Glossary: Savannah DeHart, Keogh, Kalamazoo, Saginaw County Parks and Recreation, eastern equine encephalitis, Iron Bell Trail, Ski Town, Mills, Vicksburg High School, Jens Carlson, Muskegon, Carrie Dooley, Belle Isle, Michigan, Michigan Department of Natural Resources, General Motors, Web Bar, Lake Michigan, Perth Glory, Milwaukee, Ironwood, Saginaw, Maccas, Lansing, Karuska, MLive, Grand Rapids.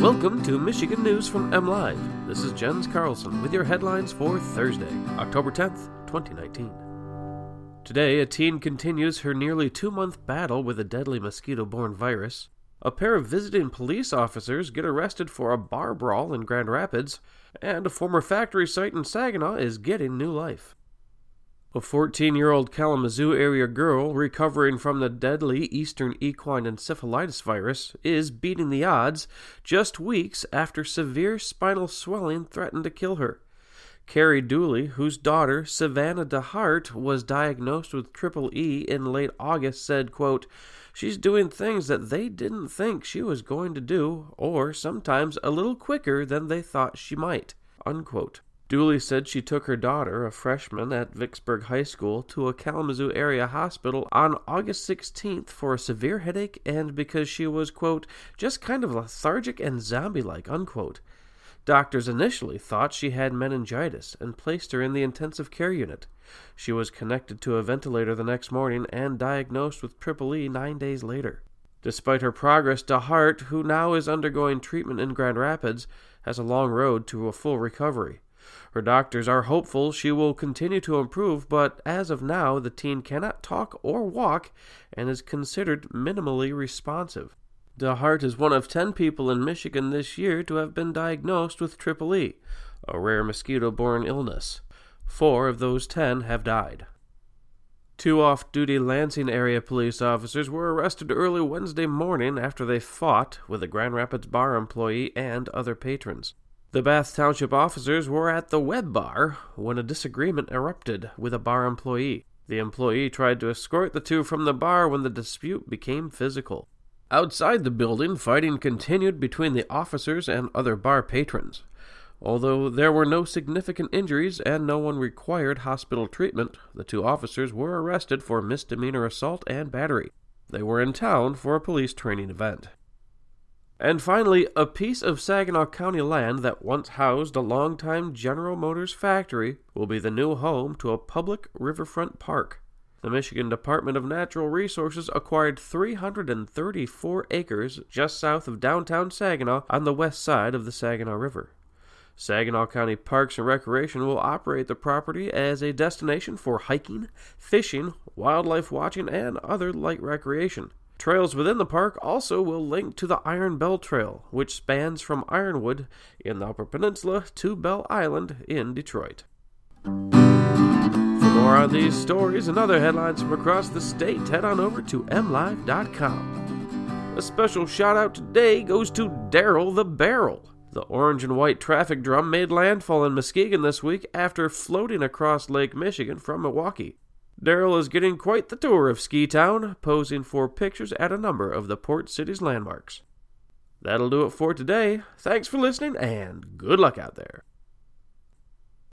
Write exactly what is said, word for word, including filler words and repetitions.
Welcome to Michigan News from MLive. This is Jens Carlson with your headlines for Thursday, October tenth, twenty nineteen. Today, a teen continues her nearly two-month battle with a deadly mosquito-borne virus. A pair of visiting police officers get arrested for a bar brawl in Grand Rapids, and a former factory site in Saginaw is getting new life. A fourteen-year-old Kalamazoo area girl recovering from the deadly eastern equine encephalitis virus is beating the odds just weeks after severe spinal swelling threatened to kill her. Carrie Dooley, whose daughter, Savannah DeHart, was diagnosed with triple E in late August, said, quote, "She's doing things that they didn't think she was going to do, or sometimes a little quicker than they thought she might," unquote. Dooley said she took her daughter, a freshman at Vicksburg High School, to a Kalamazoo area hospital on August sixteenth for a severe headache and because she was, quote, "just kind of lethargic and zombie-like," unquote. Doctors initially thought she had meningitis and placed her in the intensive care unit. She was connected to a ventilator the next morning and diagnosed with triple E nine days later. Despite her progress, DeHart, who now is undergoing treatment in Grand Rapids, has a long road to a full recovery. Her doctors are hopeful she will continue to improve, but as of now, the teen cannot talk or walk and is considered minimally responsive. DeHart is one of ten people in Michigan this year to have been diagnosed with triple E, a rare mosquito-borne illness. Four of those ten have died. Two off-duty Lansing area police officers were arrested early Wednesday morning after they fought with a Grand Rapids bar employee and other patrons. The Bath Township officers were at the Web Bar when a disagreement erupted with a bar employee. The employee tried to escort the two from the bar when the dispute became physical. Outside the building, fighting continued between the officers and other bar patrons. Although there were no significant injuries and no one required hospital treatment, the two officers were arrested for misdemeanor assault and battery. They were in town for a police training event. And finally, a piece of Saginaw County land that once housed a longtime General Motors factory will be the new home to a public riverfront park. The Michigan Department of Natural Resources acquired three hundred thirty-four acres just south of downtown Saginaw on the west side of the Saginaw River. Saginaw County Parks and Recreation will operate the property as a destination for hiking, fishing, wildlife watching, and other light recreation. Trails within the park also will link to the Iron Bell Trail, which spans from Ironwood in the Upper Peninsula to Belle Isle in Detroit. For more on these stories and other headlines from across the state, head on over to M Live dot com. A special shout-out today goes to Daryl the Barrel. The orange and white traffic drum made landfall in Muskegon this week after floating across Lake Michigan from Milwaukee. Daryl is getting quite the tour of Ski Town, posing for pictures at a number of the port city's landmarks. That'll do it for today. Thanks for listening, and good luck out there.